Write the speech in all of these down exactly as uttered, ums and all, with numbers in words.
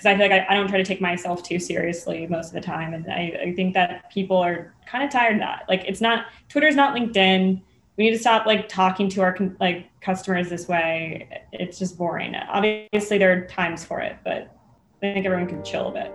because I feel like I, I don't try to take myself too seriously most of the time. And I, I think that people are kind of tired of that. Like, it's not, Twitter's not LinkedIn. We need to stop like talking to our like customers this way. It's just boring. Obviously there are times for it, but I think everyone can chill a bit.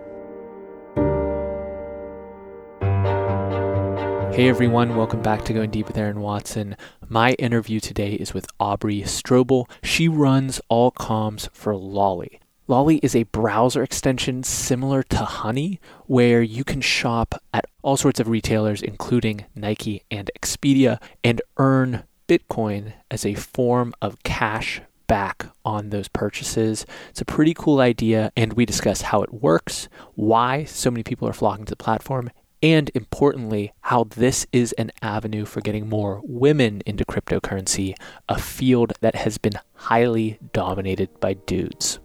Hey everyone, welcome back to Going Deep with Erin Watson. My interview today is with Aubrey Strobel. She runs all comms for Lolly. Lolly is a browser extension similar to Honey, where you can shop at all sorts of retailers, including Nike and Expedia, and earn Bitcoin as a form of cash back on those purchases. It's a pretty cool idea, and we discuss how it works, why so many people are flocking to the platform, and importantly, how this is an avenue for getting more women into cryptocurrency, a field that has been highly dominated by dudes.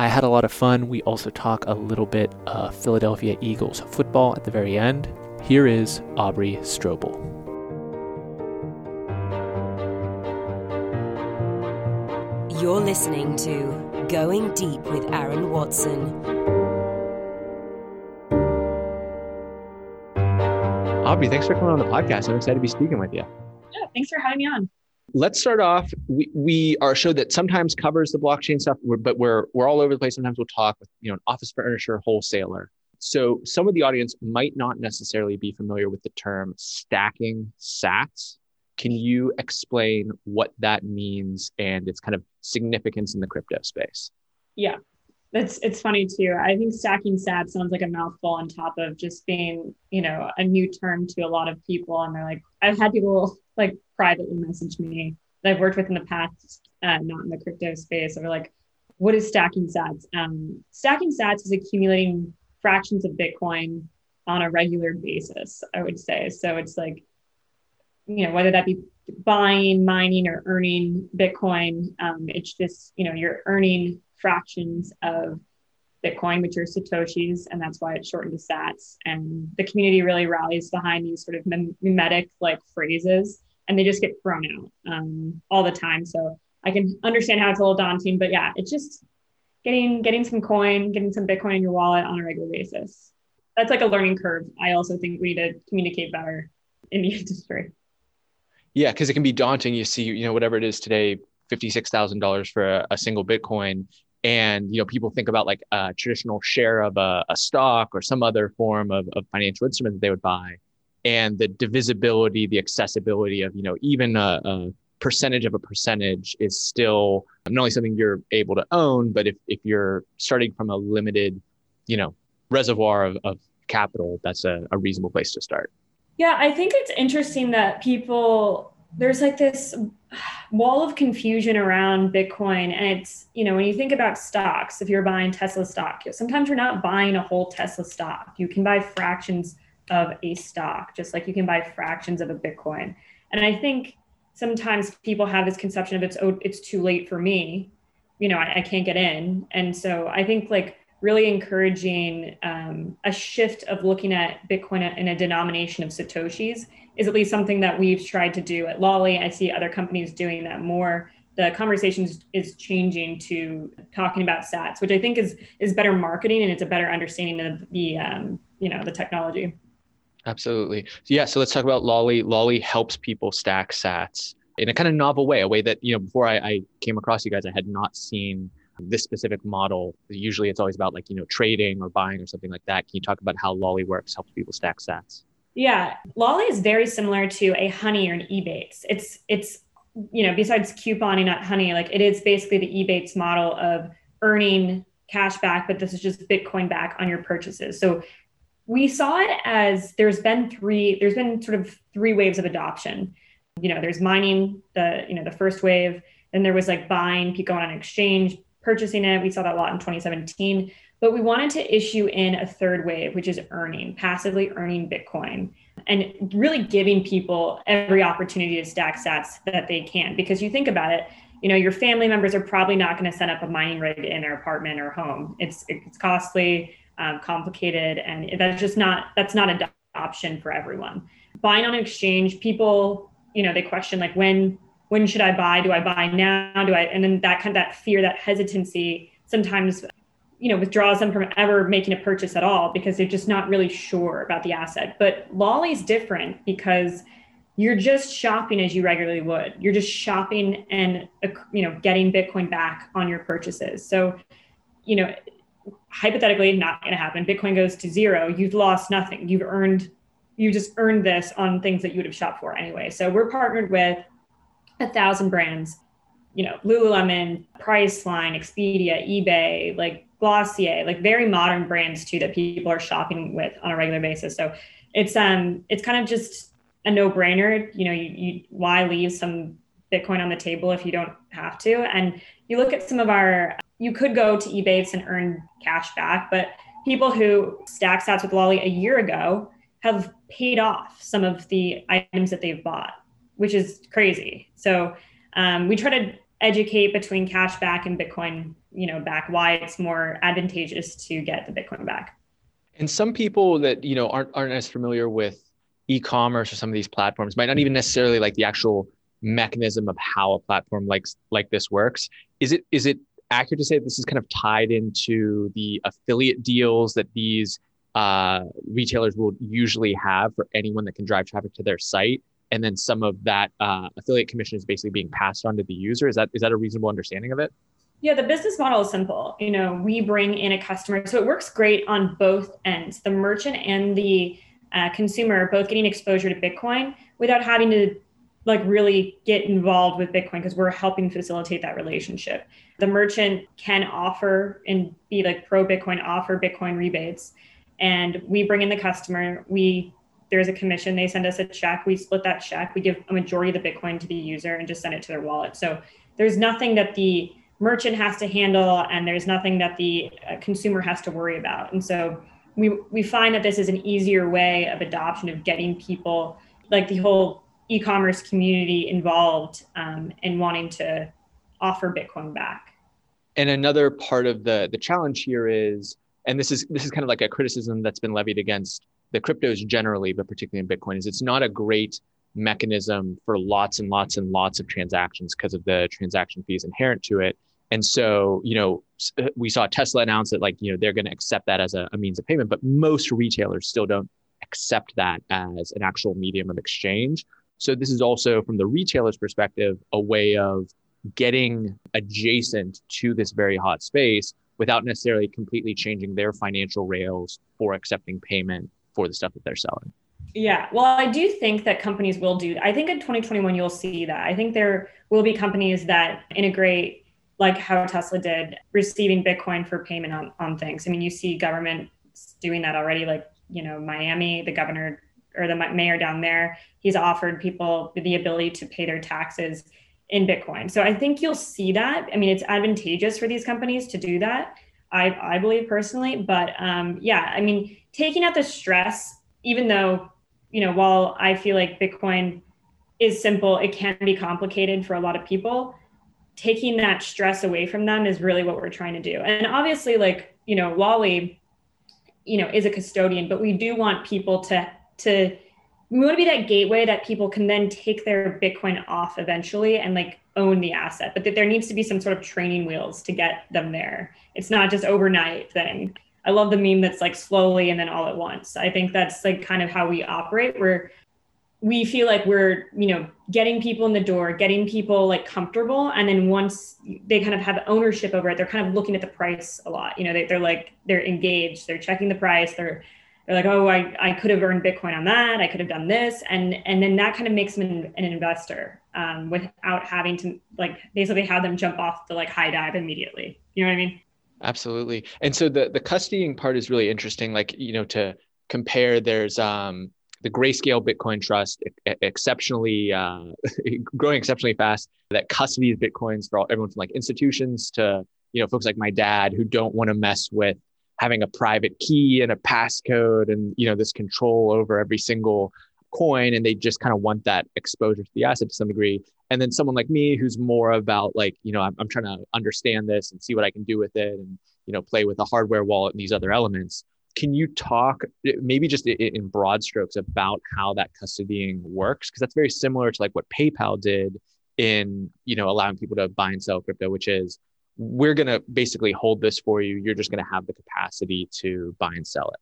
I had a lot of fun. We also talk a little bit of Philadelphia Eagles football at the very end. Here is Aubrey Strobel. You're listening to Going Deep with Aaron Watson. Aubrey, thanks for coming on the podcast. I'm excited to be speaking with you. Yeah, thanks for having me on. Let's start off. We, we are a show that sometimes covers the blockchain stuff, but we're we're all over the place. Sometimes we'll talk with you know an office furniture wholesaler. So some of the audience might not necessarily be familiar with the term stacking sats. Can you explain what that means and its kind of significance in the crypto space? Yeah, It's, it's funny too. I think stacking sats sounds like a mouthful on top of just being, you know, a new term to a lot of people. And they're like, I've had people like privately message me that I've worked with in the past, uh, not in the crypto space. They're like, what is stacking sats? Um, stacking sats is accumulating fractions of Bitcoin on a regular basis, I would say. So it's like, you know, whether that be buying, mining, or earning Bitcoin, um, it's just, you know, you're earning fractions of Bitcoin, which are Satoshis, and that's why it's shortened to sats. And the community really rallies behind these sort of mimetic like phrases, and they just get thrown out um, all the time. So I can understand how it's a little daunting, but yeah, it's just getting getting some coin, getting some Bitcoin in your wallet on a regular basis. That's like a learning curve. I also think we need to communicate better in the industry. Yeah, because it can be daunting. You see, you know, whatever it is today, fifty-six thousand dollars for a, a single Bitcoin. And, you know, people think about like a traditional share of a, a stock or some other form of, of financial instrument that they would buy. And the divisibility, the accessibility of, you know, even a, a percentage of a percentage is still not only something you're able to own, but if, if you're starting from a limited, you know, reservoir of, of capital, that's a, a reasonable place to start. Yeah, I think it's interesting that people, there's like this wall of confusion around Bitcoin. And it's, you know, when you think about stocks, if you're buying Tesla stock, sometimes you're not buying a whole Tesla stock. You can buy fractions of a stock, just like you can buy fractions of a Bitcoin. And I think sometimes people have this conception of it's, oh, it's too late for me. You know, I, I can't get in. And so I think like really encouraging um, a shift of looking at Bitcoin in a denomination of Satoshis is at least something that we've tried to do at Lolly. I see other companies doing that more. The conversation is changing to talking about sats, which I think is is better marketing, and it's a better understanding of the um, you know the technology. Absolutely. Yeah, so let's talk about Lolly. Lolly helps people stack sats in a kind of novel way, a way that, you know, before I, I came across you guys, I had not seen this specific model. Usually it's always about like, you know, trading or buying or something like that. Can you talk about how Lolly works, helps people stack sats? Yeah, Lolly is very similar to a Honey or an Ebates. It's, it's you know, besides couponing at Honey, like it is basically the Ebates model of earning cash back, but this is just Bitcoin back on your purchases. So we saw it as there's been three, there's been sort of three waves of adoption. You know, there's mining, the, you know, the first wave, then there was like buying, going on an exchange, purchasing it. We saw that a lot in twenty seventeen. But we wanted to issue in a third wave, which is earning, passively earning Bitcoin, and really giving people every opportunity to stack sats that they can. Because you think about it, you know, your family members are probably not going to set up a mining rig in their apartment or home. It's it's costly, um, complicated, and that's just not that's not an option for everyone. Buying on exchange, people, you know, they question like when when should I buy? Do I buy now? Do I? And then that kind of that fear, that hesitancy, sometimes you know, withdraws them from ever making a purchase at all because they're just not really sure about the asset. But Lolly's different because you're just shopping as you regularly would. You're just shopping and, you know, getting Bitcoin back on your purchases. So, you know, hypothetically, not going to happen. Bitcoin goes to zero. You've lost nothing. You've earned, you just earned this on things that you would have shopped for anyway. So we're partnered with a thousand brands, you know, Lululemon, Priceline, Expedia, eBay, like Glossier, like very modern brands too, that people are shopping with on a regular basis. So it's, um, it's kind of just a no brainer, you know, you, you, why leave some Bitcoin on the table if you don't have to? And you look at some of our, you could go to Ebates and earn cash back, but people who stack sats with Lolly a year ago have paid off some of the items that they've bought, which is crazy. So um, we try to educate between cash back and Bitcoin, you know, back, why it's more advantageous to get the Bitcoin back. And some people that, you know, aren't aren't as familiar with e-commerce or some of these platforms might not even necessarily like the actual mechanism of how a platform like like this works. Is it is it accurate to say this is kind of tied into the affiliate deals that these uh, retailers will usually have for anyone that can drive traffic to their site? And then some of that uh, affiliate commission is basically being passed on to the user. Is that is that a reasonable understanding of it? Yeah, the business model is simple. You know, we bring in a customer. So it works great on both ends, the merchant and the uh, consumer are both getting exposure to Bitcoin without having to like really get involved with Bitcoin because we're helping facilitate that relationship. The merchant can offer and be like pro Bitcoin, offer Bitcoin rebates. And we bring in the customer. We There's a commission. They send us a check. We split that check. We give a majority of the Bitcoin to the user and just send it to their wallet. So there's nothing that the merchant has to handle, and there's nothing that the consumer has to worry about. And so we we find that this is an easier way of adoption of getting people, like the whole e-commerce community, involved um, in wanting to offer Bitcoin back. And another part of the the challenge here is, and this is this is kind of like a criticism that's been levied against the cryptos generally, but particularly in Bitcoin, is it's not a great mechanism for lots and lots and lots of transactions because of the transaction fees inherent to it. And so, you know, we saw Tesla announce that, like, you know, they're going to accept that as a, a means of payment, but most retailers still don't accept that as an actual medium of exchange. So this is also, from the retailer's perspective, a way of getting adjacent to this very hot space without necessarily completely changing their financial rails for accepting payment for the stuff that they're selling. Yeah. Well, I do think that companies will do. I think in twenty twenty-one, you'll see that. I think there will be companies that integrate, like how Tesla did, receiving Bitcoin for payment on, on things. I mean, you see governments doing that already, like, you know, Miami, the governor or the mayor down there, he's offered people the ability to pay their taxes in Bitcoin. So I think you'll see that. I mean, it's advantageous for these companies to do that. I, I believe personally, but um, yeah, I mean, taking out the stress, even though, you know, while I feel like Bitcoin is simple, it can be complicated for a lot of people. Taking that stress away from them is really what we're trying to do. And obviously, like, you know, Lolly, you know, is a custodian, but we do want people to, to, we want to be that gateway that people can then take their Bitcoin off eventually and like own the asset, but that there needs to be some sort of training wheels to get them there. It's not just overnight thing. I love the meme that's like slowly and then all at once. I think that's like kind of how we operate, where we feel like we're, you know, getting people in the door, getting people like comfortable. And then once they kind of have ownership over it, they're kind of looking at the price a lot. You know, they, they're like, they're engaged, they're checking the price. They're, they're like, oh, I, I could have earned Bitcoin on that. I could have done this. And, and then that kind of makes them an, an investor. Um, without having to like basically have them jump off the like high dive immediately. You know what I mean? Absolutely. And so the the custodying part is really interesting. Like, you know, to compare, there's um, the Grayscale Bitcoin Trust, e- exceptionally uh, growing exceptionally fast, that custodies Bitcoins for all, everyone from like institutions to, you know, folks like my dad who don't want to mess with having a private key and a passcode and, you know, this control over every single coin, and they just kind of want that exposure to the asset to some degree. And then someone like me, who's more about like, you know, I'm, I'm trying to understand this and see what I can do with it and, you know, play with a hardware wallet and these other elements. Can you talk maybe just in broad strokes about how that custodying works? Because that's very similar to like what PayPal did in, you know, allowing people to buy and sell crypto, which is we're going to basically hold this for you. You're just going to have the capacity to buy and sell it.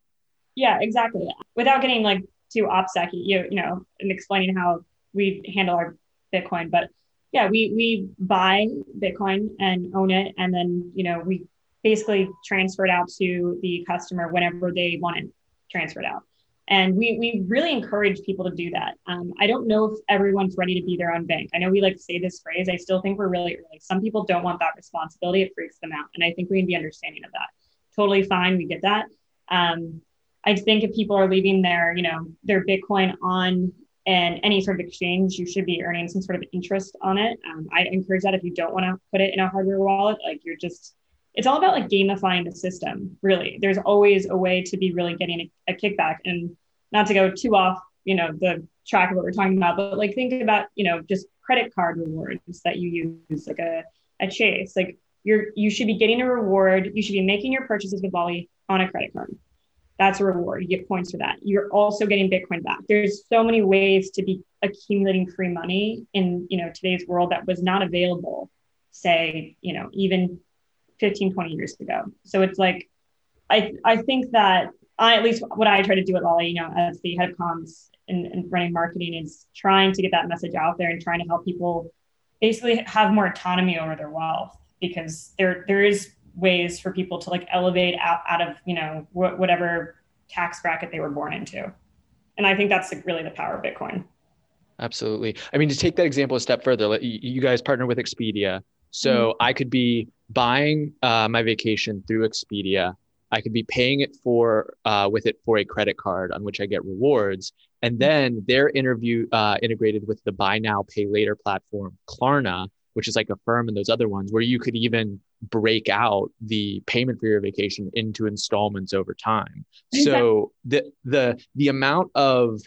Yeah, exactly. Without getting like too OPSEC, you, you know, and explaining how we handle our Bitcoin. But yeah, we, we buy Bitcoin and own it. And then, you know, we basically transfer it out to the customer whenever they want it transferred out. And we we really encourage people to do that. Um, I don't know if everyone's ready to be their own bank. I know we like to say this phrase. I still think we're really early. Some people don't want that responsibility. It freaks them out. And I think we can be understanding of that. Totally fine. We get that. Um, I think if people are leaving their, you know, their Bitcoin on and any sort of exchange, you should be earning some sort of interest on it. Um, I encourage that if you don't want to put it in a hardware wallet, like you're just, it's all about like gamifying the system, really. There's always a way to be really getting a, a kickback, and not to go too off, you know, the track of what we're talking about, but like think about, you know, just credit card rewards that you use, like a, a Chase, like you're, you should be getting a reward. You should be making your purchases with Lolly on a credit card. That's a reward. You get points for that. You're also getting Bitcoin back. There's so many ways to be accumulating free money in, you know, today's world that was not available, say, you know, even fifteen, twenty years ago. So it's like, I I think that I, at least what I try to do at Lolly, you know, as the head of comms and, and running marketing, is trying to get that message out there and trying to help people basically have more autonomy over their wealth, because there there is ways for people to like elevate out, out of, you know, wh- whatever tax bracket they were born into. And I think that's like really the power of Bitcoin. Absolutely. I mean, to take that example a step further, you guys partner with Expedia. So mm-hmm. I could be buying uh, my vacation through Expedia. I could be paying it for uh, with it for a credit card on which I get rewards. And then they're interview uh, integrated with the buy now, pay later platform, Klarna, which is like a firm and those other ones where you could even break out the payment for your vacation into installments over time. Exactly. So the the the amount of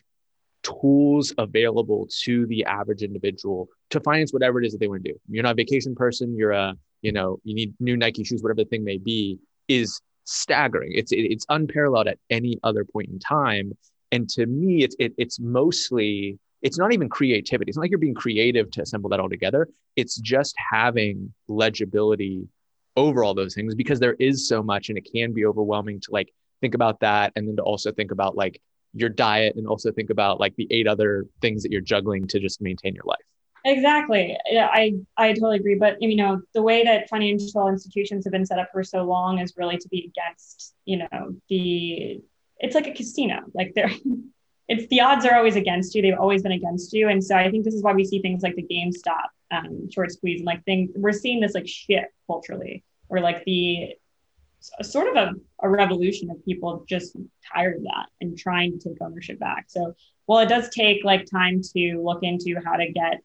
tools available to the average individual to finance whatever it is that they want to do. You're not a vacation person. You're a, you know, you need new Nike shoes, whatever the thing may be, is staggering. It's it, it's unparalleled at any other point in time. And to me, it's it, it's mostly, it's not even creativity. It's not like you're being creative to assemble that all together. It's just having legibility over all those things, because there is so much and it can be overwhelming to like think about that. And then to also think about like your diet and also think about like the eight other things that you're juggling to just maintain your life. Exactly. Yeah, I, I totally agree. But, you know, the way that financial institutions have been set up for so long is really to be against, you know, the, it's like a casino, like they're, it's the odds are always against you. They've always been against you. And so I think this is why we see things like the GameStop um, short squeeze and like things, we're seeing this like shift culturally, or like the sort of a, a revolution of people just tired of that and trying to take ownership back. So, well, it does take like time to look into how to get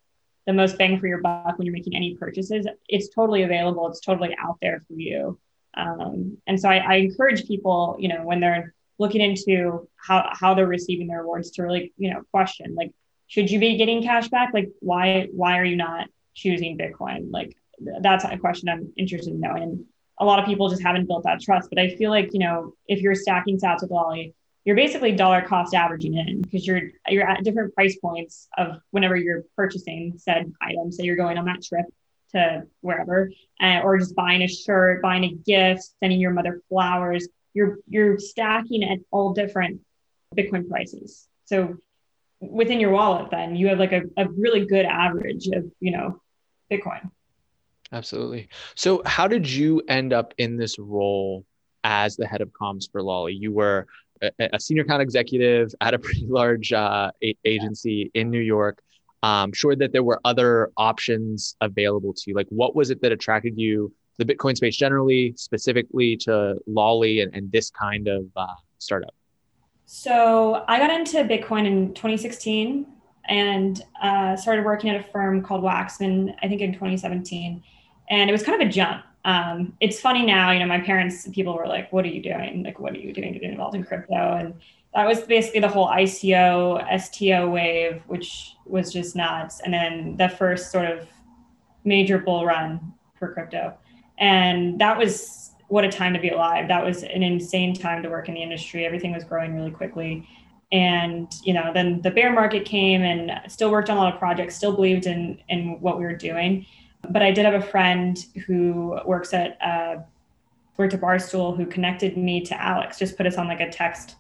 the most bang for your buck when you're making any purchases. It's totally available. It's totally out there for you. Um, and so I, I encourage people, you know, when they're looking into how, how they're receiving their rewards to really, you know, question, like, should you be getting cash back? Like, why, why are you not choosing Bitcoin? Like, that's a question I'm interested in knowing. And a lot of people just haven't built that trust, but I feel like, you know, if you're stacking sats with Lolly, you're basically dollar cost averaging in, because you're, you're at different price points of whenever you're purchasing said item. So you're going on that trip to wherever, uh, or just buying a shirt, buying a gift, sending your mother flowers, you're, you're stacking at all different Bitcoin prices. So within your wallet, then you have like a, a really good average of, you know, Bitcoin. Absolutely. So how did you end up in this role as the head of comms for Lolly? You were a, a senior account executive at a pretty large uh, a- agency yeah. in New York. I'm sure that there were other options available to you. Like, what was it that attracted you to the Bitcoin space generally, specifically to Lolly and, and this kind of uh, startup? So I got into Bitcoin in twenty sixteen and uh, started working at a firm called Waxman, I think in twenty seventeen. And it was kind of a jump. Um, it's funny now, you know, my parents and people were like, what are you doing? Like, what are you doing to get involved in crypto? And that was basically the whole I C O, S T O wave, which was just nuts. And then the first sort of major bull run for crypto. And that was, what a time to be alive. That was an insane time to work in the industry. Everything was growing really quickly. And, you know, then the bear market came, and still worked on a lot of projects, still believed in, in what we were doing. But I did have a friend who works at uh, worked at Barstool who connected me to Alex, just put us on like a text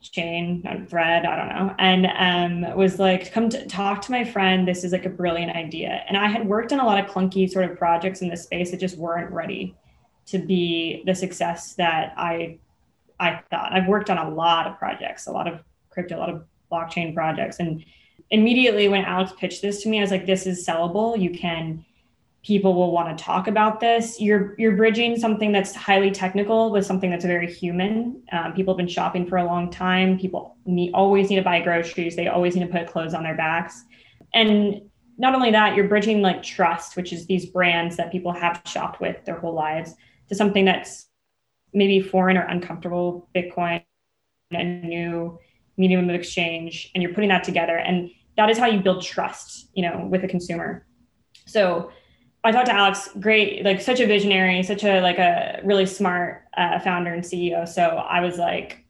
chain on thread, I don't know, and um, was like, come to talk to my friend. This is like a brilliant idea. And I had worked on a lot of clunky sort of projects in this space that just weren't ready to be the success that I I thought. I've worked on a lot of projects, a lot of crypto, a lot of blockchain projects. And immediately when Alex pitched this to me, I was like, this is sellable. You can, people will want to talk about this. You're you're bridging something that's highly technical with something that's very human. Um, people have been shopping for a long time. People need, always need to buy groceries. They always need to put clothes on their backs. And not only that, you're bridging like trust, which is these brands that people have shopped with their whole lives, to something that's maybe foreign or uncomfortable, Bitcoin, a new medium of exchange, and you're putting that together. And that is how you build trust, you know, with a consumer. So I talked to Alex, great, like such a visionary, such a, like a really smart uh, founder and C E O. So I was like,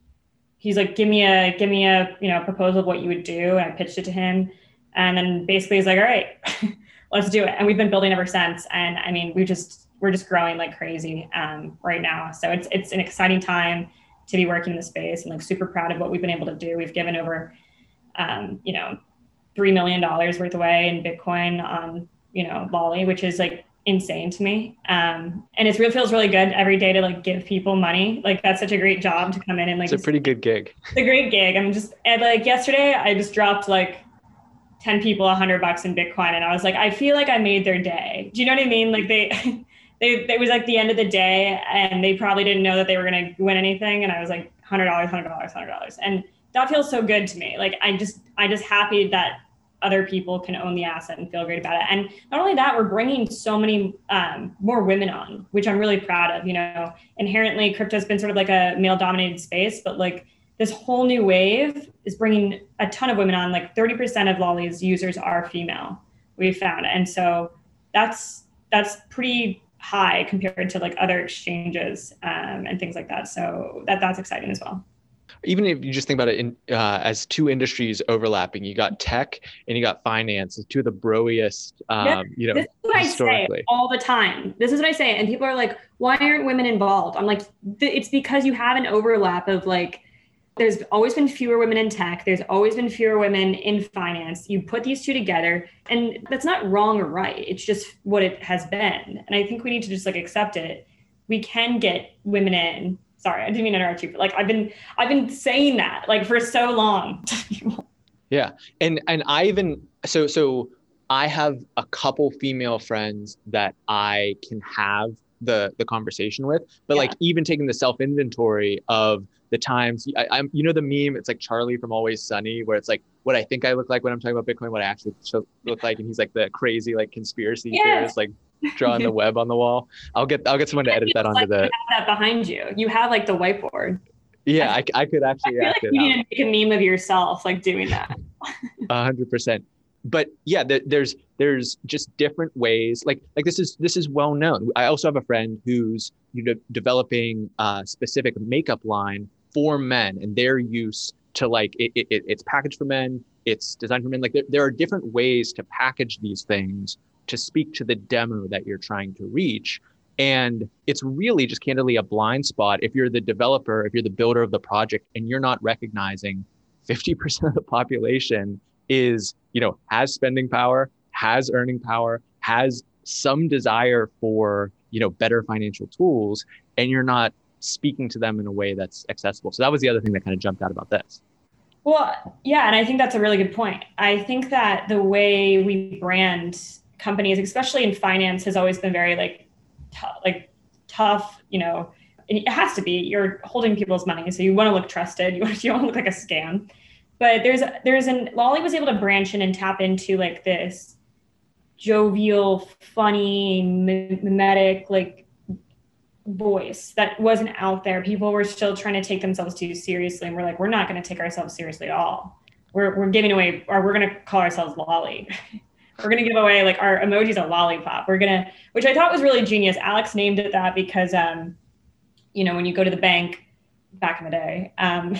he's like, give me a, give me a, you know, proposal of what you would do. And I pitched it to him. And then basically he's like, all right, let's do it. And we've been building ever since. And I mean, we just, we're just growing like crazy um, right now. So it's, it's an exciting time to be working in the space, and like super proud of what we've been able to do. We've given over, um, you know, three million dollars worth away in Bitcoin on, you know, Lolly, which is like insane to me. Um, and it really feels really good every day to like give people money. Like that's such a great job to come in and like, it's a pretty good gig. It's a great gig. I'm just, and like yesterday I just dropped like ten people, a hundred bucks in Bitcoin. And I was like, I feel like I made their day. Do you know what I mean? Like they, they, it was like the end of the day and they probably didn't know that they were going to win anything. And I was like a hundred dollars, a hundred dollars, a hundred dollars. And that feels so good to me. Like I just, I just happy that other people can own the asset and feel great about it. And not only that, we're bringing so many um, more women on, which I'm really proud of. You know, inherently crypto has been sort of like a male dominated space, but like this whole new wave is bringing a ton of women on. Like thirty percent of Lolly's users are female, we've found. And so that's, that's pretty high compared to like other exchanges um, and things like that. So that that's exciting as well. Even if you just think about it in, uh, as two industries overlapping, you got tech and you got finance, two of the broiest, um, yeah, you know, this is what historically. I say all the time. This is what I say. And people are like, why aren't women involved? I'm like, it's because you have an overlap of like, there's always been fewer women in tech. There's always been fewer women in finance. You put these two together and that's not wrong or right. It's just what it has been. And I think we need to just like accept it. We can get women in. Sorry, I didn't mean to interrupt you, but like I've been, I've been saying that like for so long. Yeah, and and I even so so I have a couple female friends that I can have the the conversation with, but yeah. Like even taking the self inventory of the times, I, I'm you know the meme, it's like Charlie from Always Sunny, where it's like what I think I look like when I'm talking about Bitcoin, what I actually look like, and he's like the crazy like conspiracy yeah. theorist like. Drawing the web on the wall. I'll get I'll get someone to edit that onto like the. You have that behind you. You have like the whiteboard. Yeah, I, I could actually. I feel act like it you out. Need to make a meme of yourself, like doing that. A hundred percent. But yeah, th- there's there's just different ways. Like like this is this is well known. I also have a friend who's you know developing a specific makeup line for men, and their use to like it, it, it it's packaged for men. It's designed for men. Like there, there are different ways to package these things to speak to the demo that you're trying to reach. And it's really just candidly a blind spot if you're the developer, if you're the builder of the project, and you're not recognizing fifty percent of the population is, you know, has spending power, has earning power, has some desire for, you know, better financial tools, and you're not speaking to them in a way that's accessible. So that was the other thing that kind of jumped out about this. Well, yeah, and I think that's a really good point. I think that the way we brand companies, especially in finance, has always been very like, t- like tough, you know, it has to be, you're holding people's money. So you want to look trusted. You want to, you want to look like a scam, but there's, there's an, Lolly was able to branch in and tap into like this jovial, funny, mimetic, like voice that wasn't out there. People were still trying to take themselves too seriously. And we're like, we're not going to take ourselves seriously at all. We're, we're giving away, or we're going to call ourselves Lolly. We're going to give away like our emojis, a lollipop. We're going to, which I thought was really genius. Alex named it that because, um, you know, when you go to the bank back in the day, um,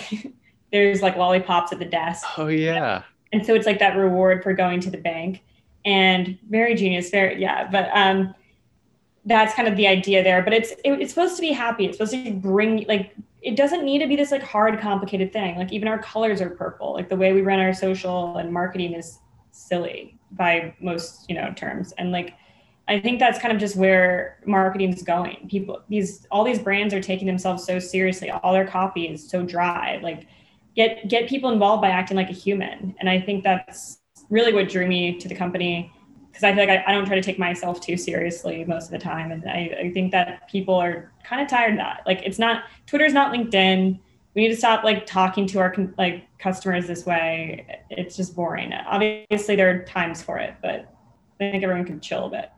there's like lollipops at the desk. Oh yeah. And so it's like that reward for going to the bank. and very genius, very, yeah. But um, that's kind of the idea there, but it's, it, it's supposed to be happy. It's supposed to bring, like, it doesn't need to be this like hard, complicated thing. Like even our colors are purple. Like the way we run our social and marketing is silly by most, you know, terms. And like, I think that's kind of just where marketing is going. People, these, all these brands are taking themselves so seriously. All their copy is so dry. Like get, get people involved by acting like a human. And I think that's really what drew me to the company, because I feel like I, I don't try to take myself too seriously most of the time. And I, I think that people are kind of tired of that. Like it's not, Twitter's not LinkedIn. We need to stop like talking to our like customers this way. It's just boring. Obviously there are times for it, but I think everyone can chill a bit.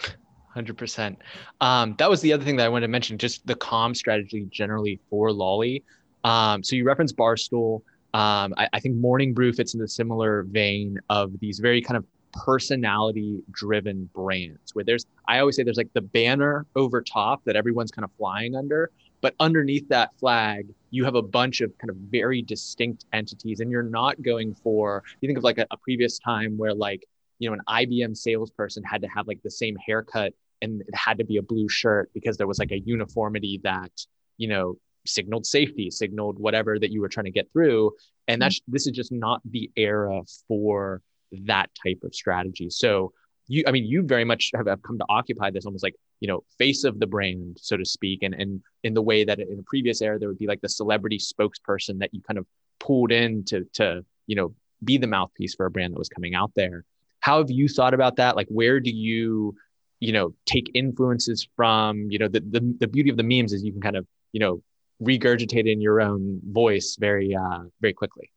one hundred percent. Um, that was the other thing that I wanted to mention, just the comm strategy generally for Lolly. Um, so you referenced Barstool. Um, I, I think Morning Brew fits in a similar vein of these very kind of personality-driven brands where there's, I always say there's like the banner over top that everyone's kind of flying under, but underneath that flag, you have a bunch of kind of very distinct entities and you're not going for, you think of like a, a previous time where like, you know, an I B M salesperson had to have like the same haircut and it had to be a blue shirt because there was like a uniformity that, you know, signaled safety, signaled whatever that you were trying to get through. And that's, this is just not the era for that type of strategy. So you, I mean, you very much have, have come to occupy this almost like, you know, face of the brand, so to speak. And, and in the way that in a previous era, there would be like the celebrity spokesperson that you kind of pulled in to, to, you know, be the mouthpiece for a brand that was coming out there. How have you thought about that? Like, where do you, you know, take influences from? You know, the, the, the beauty of the memes is you can kind of, you know, regurgitate in your own voice very, uh, very quickly.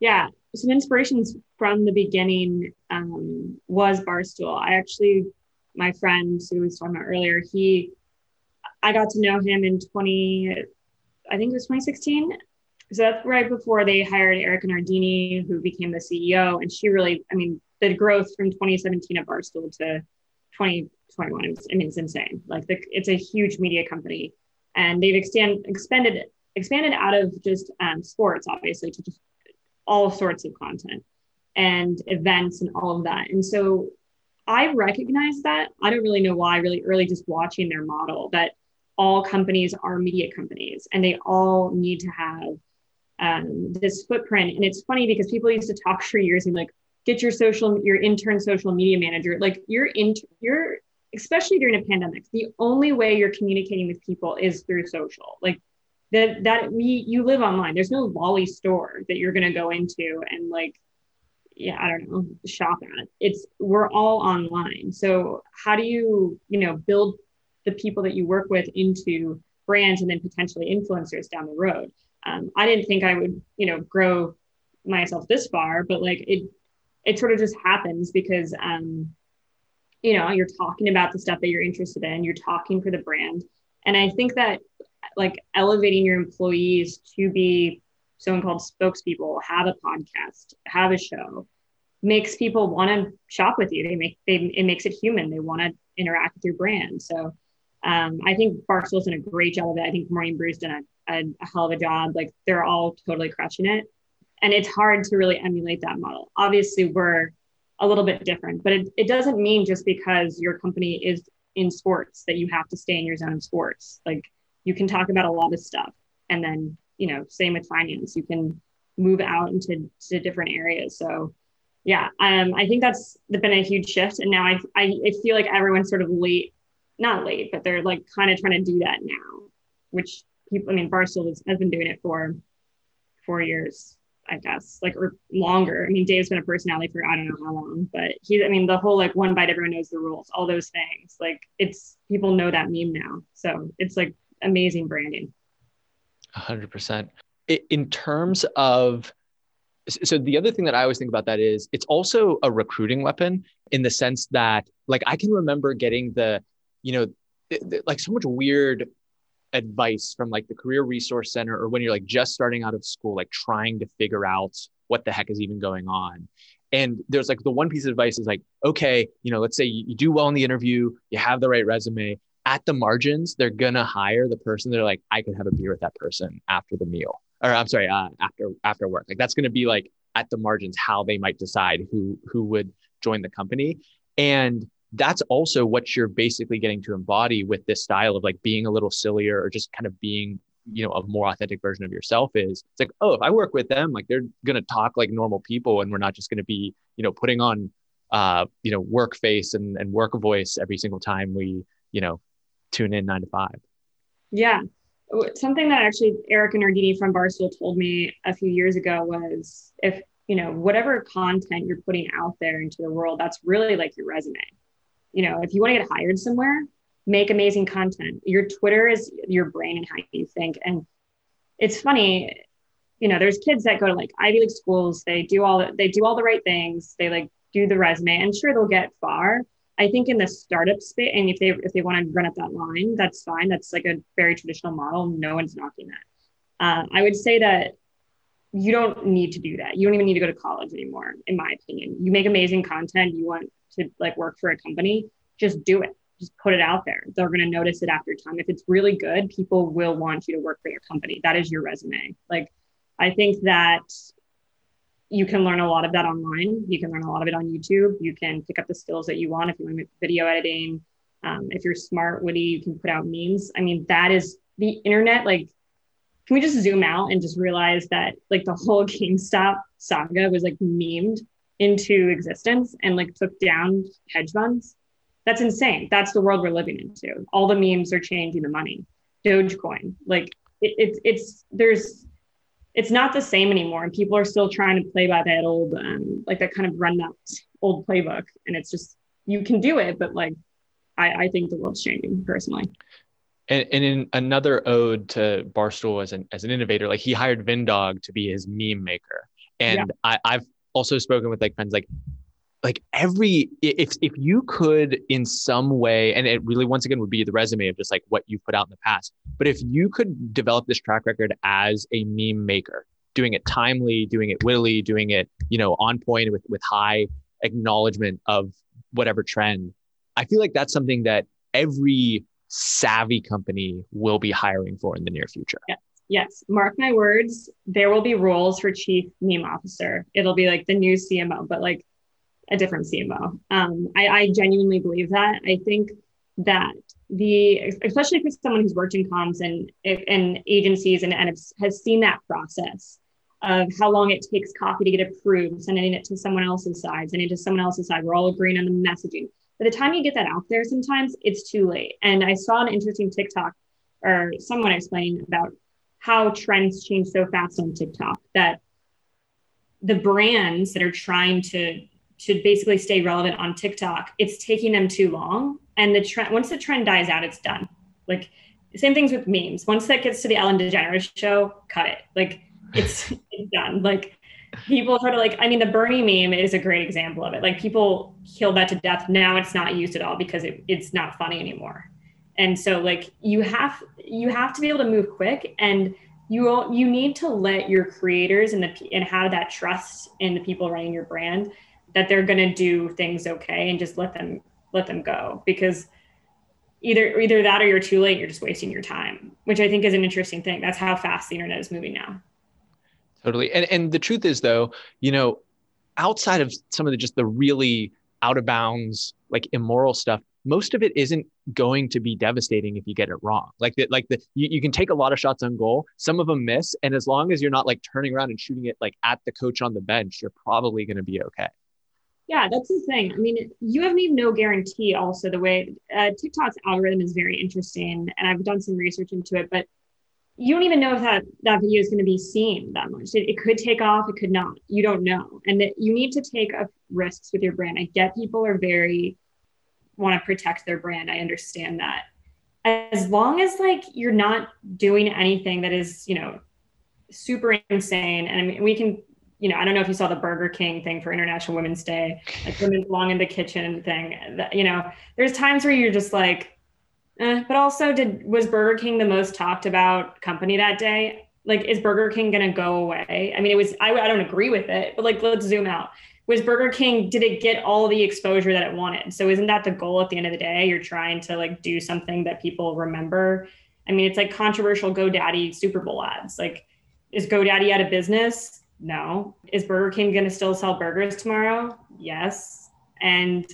Yeah. Some inspirations from the beginning um, was Barstool. I actually, my friend who was talking about earlier, he, I got to know him in twenty, I think it was twenty sixteen. So that's right before they hired Erik Nardini, who became the C E O. And she really, I mean, the growth from twenty seventeen at Barstool to twenty twenty-one, it's, I mean, it's insane. Like the, it's a huge media company, and they've extend, expanded expanded out of just um, sports, obviously, to just all sorts of content and events and all of that. And so I recognize that. I don't really know why, really early, just watching their model that all companies are media companies and they all need to have um, this footprint. And it's funny because people used to talk for years and be like, get your social, your intern social media manager. Like you're in, you're, especially during a pandemic, the only way you're communicating with people is through social. Like that, that we, you live online. There's no Lolly store that you're going to go into and like, yeah, I don't know, shop at. It's, we're all online. So how do you, you know, build the people that you work with into brands and then potentially influencers down the road? Um, I didn't think I would, you know, grow myself this far, but like it, it sort of just happens because, um, you know, you're talking about the stuff that you're interested in, you're talking for the brand. And I think that like elevating your employees to be so-called spokespeople, have a podcast, have a show, makes people want to shop with you. They make, they, it makes it human. They want to interact with your brand. So um, I think Barstool's done a great job of it. I think Morning Brew's done a, a, a hell of a job. Like they're all totally crushing it. And it's hard to really emulate that model. Obviously, we're a little bit different, but it, it doesn't mean just because your company is in sports that you have to stay in your zone of sports. Like you can talk about a lot of stuff. And then, you know, same with finance, you can move out into to different areas. So yeah, um, I think that's been a huge shift. And now I, I, I feel like everyone's sort of late, not late, but they're like kind of trying to do that now, which people, I mean, Barstool has, has been doing it for four years. I guess, like, or longer. I mean, Dave's been a personality for I don't know how long, but he, I mean, the whole like one bite, everyone knows the rules, all those things. Like it's, people know that meme now. So it's like amazing branding. A hundred percent. In terms of, so the other thing that I always think about that is it's also a recruiting weapon in the sense that like, I can remember getting the, you know, th- th- like so much weird advice from like the Career Resource Center, or when you're like just starting out of school, like trying to figure out what the heck is even going on. And there's like the one piece of advice is like, okay, you know, let's say you, you do well in the interview, you have the right resume. At the margins, they're going to hire the person. They're like, I can have a beer with that person after the meal, or I'm sorry, uh, after, after work. Like that's going to be like at the margins, how they might decide who, who would join the company. And that's also what you're basically getting to embody with this style of like being a little sillier, or just kind of being, you know, a more authentic version of yourself. Is it's like, oh, if I work with them, like they're going to talk like normal people, and we're not just going to be, you know, putting on, uh, you know, work face and, and work voice every single time we, you know, tune in nine to five. Yeah. Something that actually Erik Nardini from Barstool told me a few years ago was, if, you know, whatever content you're putting out there into the world, that's really like your resume. You know, if you want to get hired somewhere, make amazing content. Your Twitter is your brain and how you think. And it's funny, you know, there's kids that go to like Ivy League schools. They do all, the, they do all the right things. They like do the resume, and sure, they'll get far. I think in the startup space, and if they, if they want to run up that line, that's fine. That's like a very traditional model. No one's knocking that. Uh, I would say that you don't need to do that. You don't even need to go to college anymore. In my opinion, you make amazing content. You want to like work for a company, just do it. Just put it out there. They're going to notice it after time. If it's really good, people will want you to work for their company. That is your resume. Like, I think that you can learn a lot of that online. You can learn a lot of it on YouTube. You can pick up the skills that you want. If you want video editing, um, if you're smart, witty, you can put out memes. I mean, that is the internet. Like, can we just zoom out and just realize that like the whole GameStop saga was like memed into existence and like took down hedge funds? That's insane. That's the world we're living into. All the memes are changing the money. Dogecoin, like it, it, it's there's, it's not the same anymore. And people are still trying to play by that old, um, like that kind of run that old playbook. And it's just, you can do it, but like, I, I think the world's changing personally. And, and in another ode to Barstool as an, as an innovator, like he hired Vindog to be his meme maker. And yeah. I, I've also spoken with like friends, like, like every, if if you could in some way, and it really, once again, would be the resume of just like what you've put out in the past, but if you could develop this track record as a meme maker, doing it timely, doing it wittily, doing it, you know, on point with, with high acknowledgement of whatever trend, I feel like that's something that every savvy company will be hiring for in the near future. Yeah. Yes. Mark my words, there will be roles for chief meme officer. It'll be like the new C M O, but like a different C M O. Um, I, I genuinely believe that. I think that the, especially for someone who's worked in comms and, and agencies and, and has seen that process of how long it takes copy to get approved, sending it to someone else's side, sending it to someone else's side. We're all agreeing on the messaging. By the time you get that out there, sometimes it's too late. And I saw an interesting TikTok or someone explaining about how trends change so fast on TikTok that the brands that are trying to should basically stay relevant on TikTok, it's taking them too long. And the trend, once the trend dies out, it's done. Like same things with memes. Once that gets to the Ellen DeGeneres show, cut it. Like it's, it's done. Like people try to like, I mean, the Bernie meme is a great example of it. Like people kill that to death. Now it's not used at all because it, it's not funny anymore. And so like you have, you have to be able to move quick, and you will, you need to let your creators and the, and have that trust in the people running your brand, that they're going to do things okay, and just let them, let them go, because either, either that or you're too late, you're just wasting your time, which I think is an interesting thing. That's how fast the internet is moving now. Totally. And and the truth is though, you know, outside of some of the, just the really out of bounds, like immoral stuff, most of it isn't going to be devastating if you get it wrong. Like the, like the, you, you can take a lot of shots on goal, some of them miss. And as long as you're not like turning around and shooting it like at the coach on the bench, you're probably going to be okay. Yeah, that's the thing. I mean, you have made no guarantee also the way uh, TikTok's algorithm is very interesting, and I've done some research into it, but you don't even know if that, that video is going to be seen that much. It, it could take off, it could not, you don't know. And that you need to take up risks with your brand. I get people are very, want to protect their brand. I understand that. As long as like, you're not doing anything that is, you know, super insane. And I mean, we can, you know, I don't know if you saw the Burger King thing for International Women's Day, like women belong in the kitchen thing. That, you know, there's times where you're just like, eh, but also did, was Burger King the most talked about company that day? Like, is Burger King going to go away? I mean, it was, I, I don't agree with it, but like, let's zoom out. Was Burger King, did it get all the exposure that it wanted? So isn't that the goal at the end of the day? You're trying to like do something that people remember. I mean, it's like controversial GoDaddy Super Bowl ads. Like, is GoDaddy out of business? No. Is Burger King going to still sell burgers tomorrow? Yes. And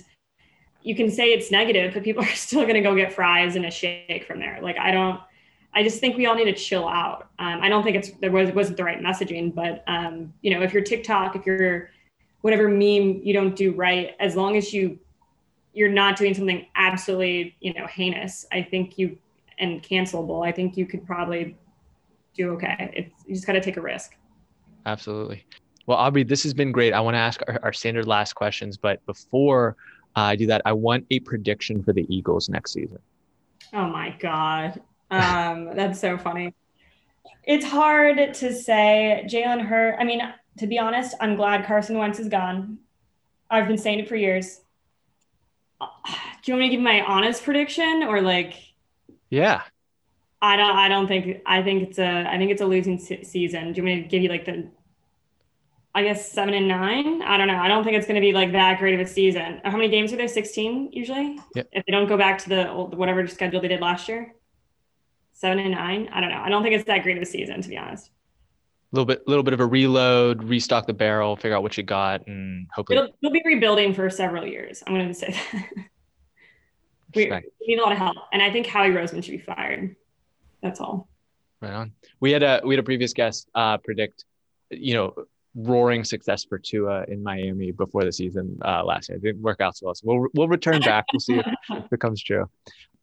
you can say it's negative, but people are still going to go get fries and a shake from there. Like, I don't, I just think we all need to chill out. Um, I don't think it's, there was, wasn't the right messaging, but um, you know, if you're TikTok, if you're whatever meme you don't do right, as long as you, you're not doing something absolutely, you know, heinous, I think you, and cancelable, I think you could probably do okay. It's, you just got to take a risk. Absolutely. Well, Aubrey, this has been great. I want to ask our, our standard last questions, but before I do that, I want a prediction for the Eagles next season. Oh my God. Um, that's so funny. It's hard to say. Jalen Hurd. I mean, to be honest, I'm glad Carson Wentz is gone. I've been saying it for years. Do you want me to give my honest prediction or like? Yeah. I don't, I don't think, I think it's a, I think it's a losing se- season. Do you want me to give you like the, I guess seven and nine? I don't know. I don't think it's going to be like that great of a season. How many games are there? sixteen usually? Yep. If they don't go back to the old, whatever schedule they did last year, seven and nine. I don't know. I don't think it's that great of a season, to be honest. A little bit, little bit of a reload, restock the barrel, figure out what you got and hopefully. It'll, it'll be rebuilding for several years. I'm going to say that. We, we need a lot of help. And I think Howie Roseman should be fired. That's all. Right on. We had a, we had a previous guest uh, predict, you know, roaring success for Tua in Miami before the season uh, last year. It didn't work out so well. So we'll, we'll return back. We'll see if it becomes true.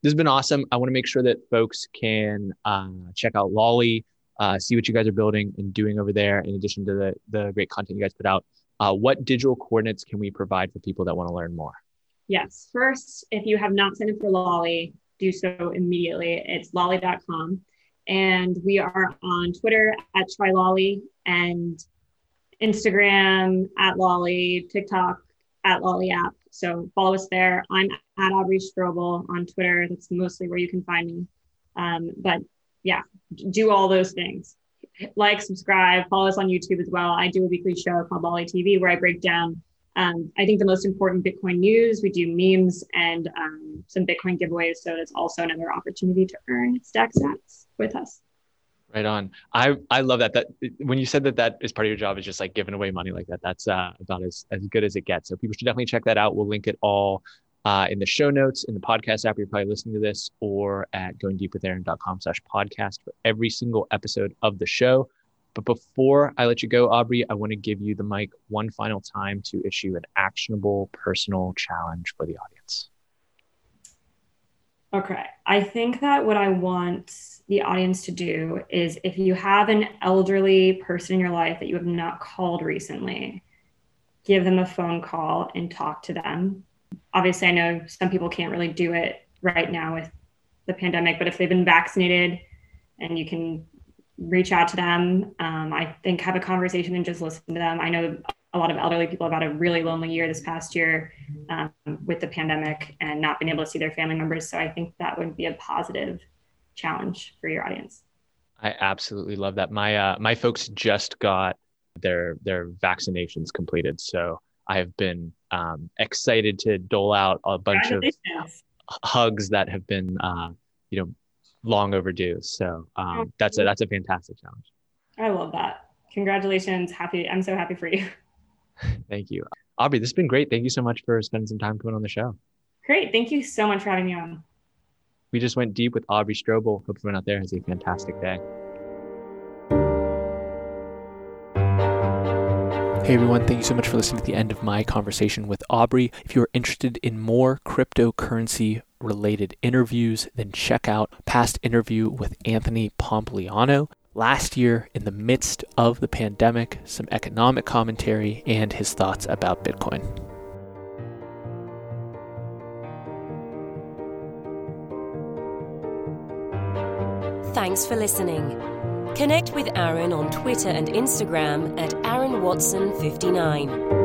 This has been awesome. I want to make sure that folks can uh, check out Lolly, uh, see what you guys are building and doing over there. In addition to the, the great content you guys put out, uh, what digital coordinates can we provide for people that want to learn more? Yes. First, if you have not signed up for Lolly, do so immediately. It's lolly dot com. And we are on Twitter at TryLolly and Instagram at Lolly, TikTok at Lolly app. So follow us there. I'm at Aubrey Strobel on Twitter. That's mostly where you can find me. Um, but yeah, do all those things. Like, subscribe, follow us on YouTube as well. I do a weekly show called Lolly T V where I break down Um, I think the most important Bitcoin news. We do memes and um, some Bitcoin giveaways. So that's also another opportunity to earn stack sats with us. Right on. I, I love that. That when you said that that is part of your job is just like giving away money like that. That's uh, about as, as good as it gets. So people should definitely check that out. We'll link it all uh, in the show notes, in the podcast app. You're probably listening to this or at goingdeepwithaaron.com slash podcast for every single episode of the show. But before I let you go, Aubrey, I want to give you the mic one final time to issue an actionable personal challenge for the audience. Okay. I think that what I want the audience to do is if you have an elderly person in your life that you have not called recently, give them a phone call and talk to them. Obviously, I know some people can't really do it right now with the pandemic, but if they've been vaccinated and you can reach out to them. Um, I think have a conversation and just listen to them. I know a lot of elderly people have had a really lonely year this past year um, with the pandemic and not being able to see their family members. So I think that would be a positive challenge for your audience. I absolutely love that. My uh, my folks just got their their vaccinations completed. So I have been um, excited to dole out a bunch of hugs that have been, uh, you know, long overdue. So um, that's a, that's a fantastic challenge. I love that. Congratulations. Happy. I'm so happy for you. Thank you. Aubrey, this has been great. Thank you so much for spending some time coming on the show. Great. Thank you so much for having me on. We just went deep with Aubrey Strobel. Hope everyone out there has a fantastic day. Hey everyone, thank you so much for listening to the end of my conversation with Aubrey. If you're interested in more cryptocurrency related interviews, then check out past interview with Anthony Pompliano. Last year, in the midst of the pandemic, some economic commentary and his thoughts about Bitcoin. Thanks for listening. Connect with Aaron on Twitter and Instagram at Aaron Watson fifty-nine.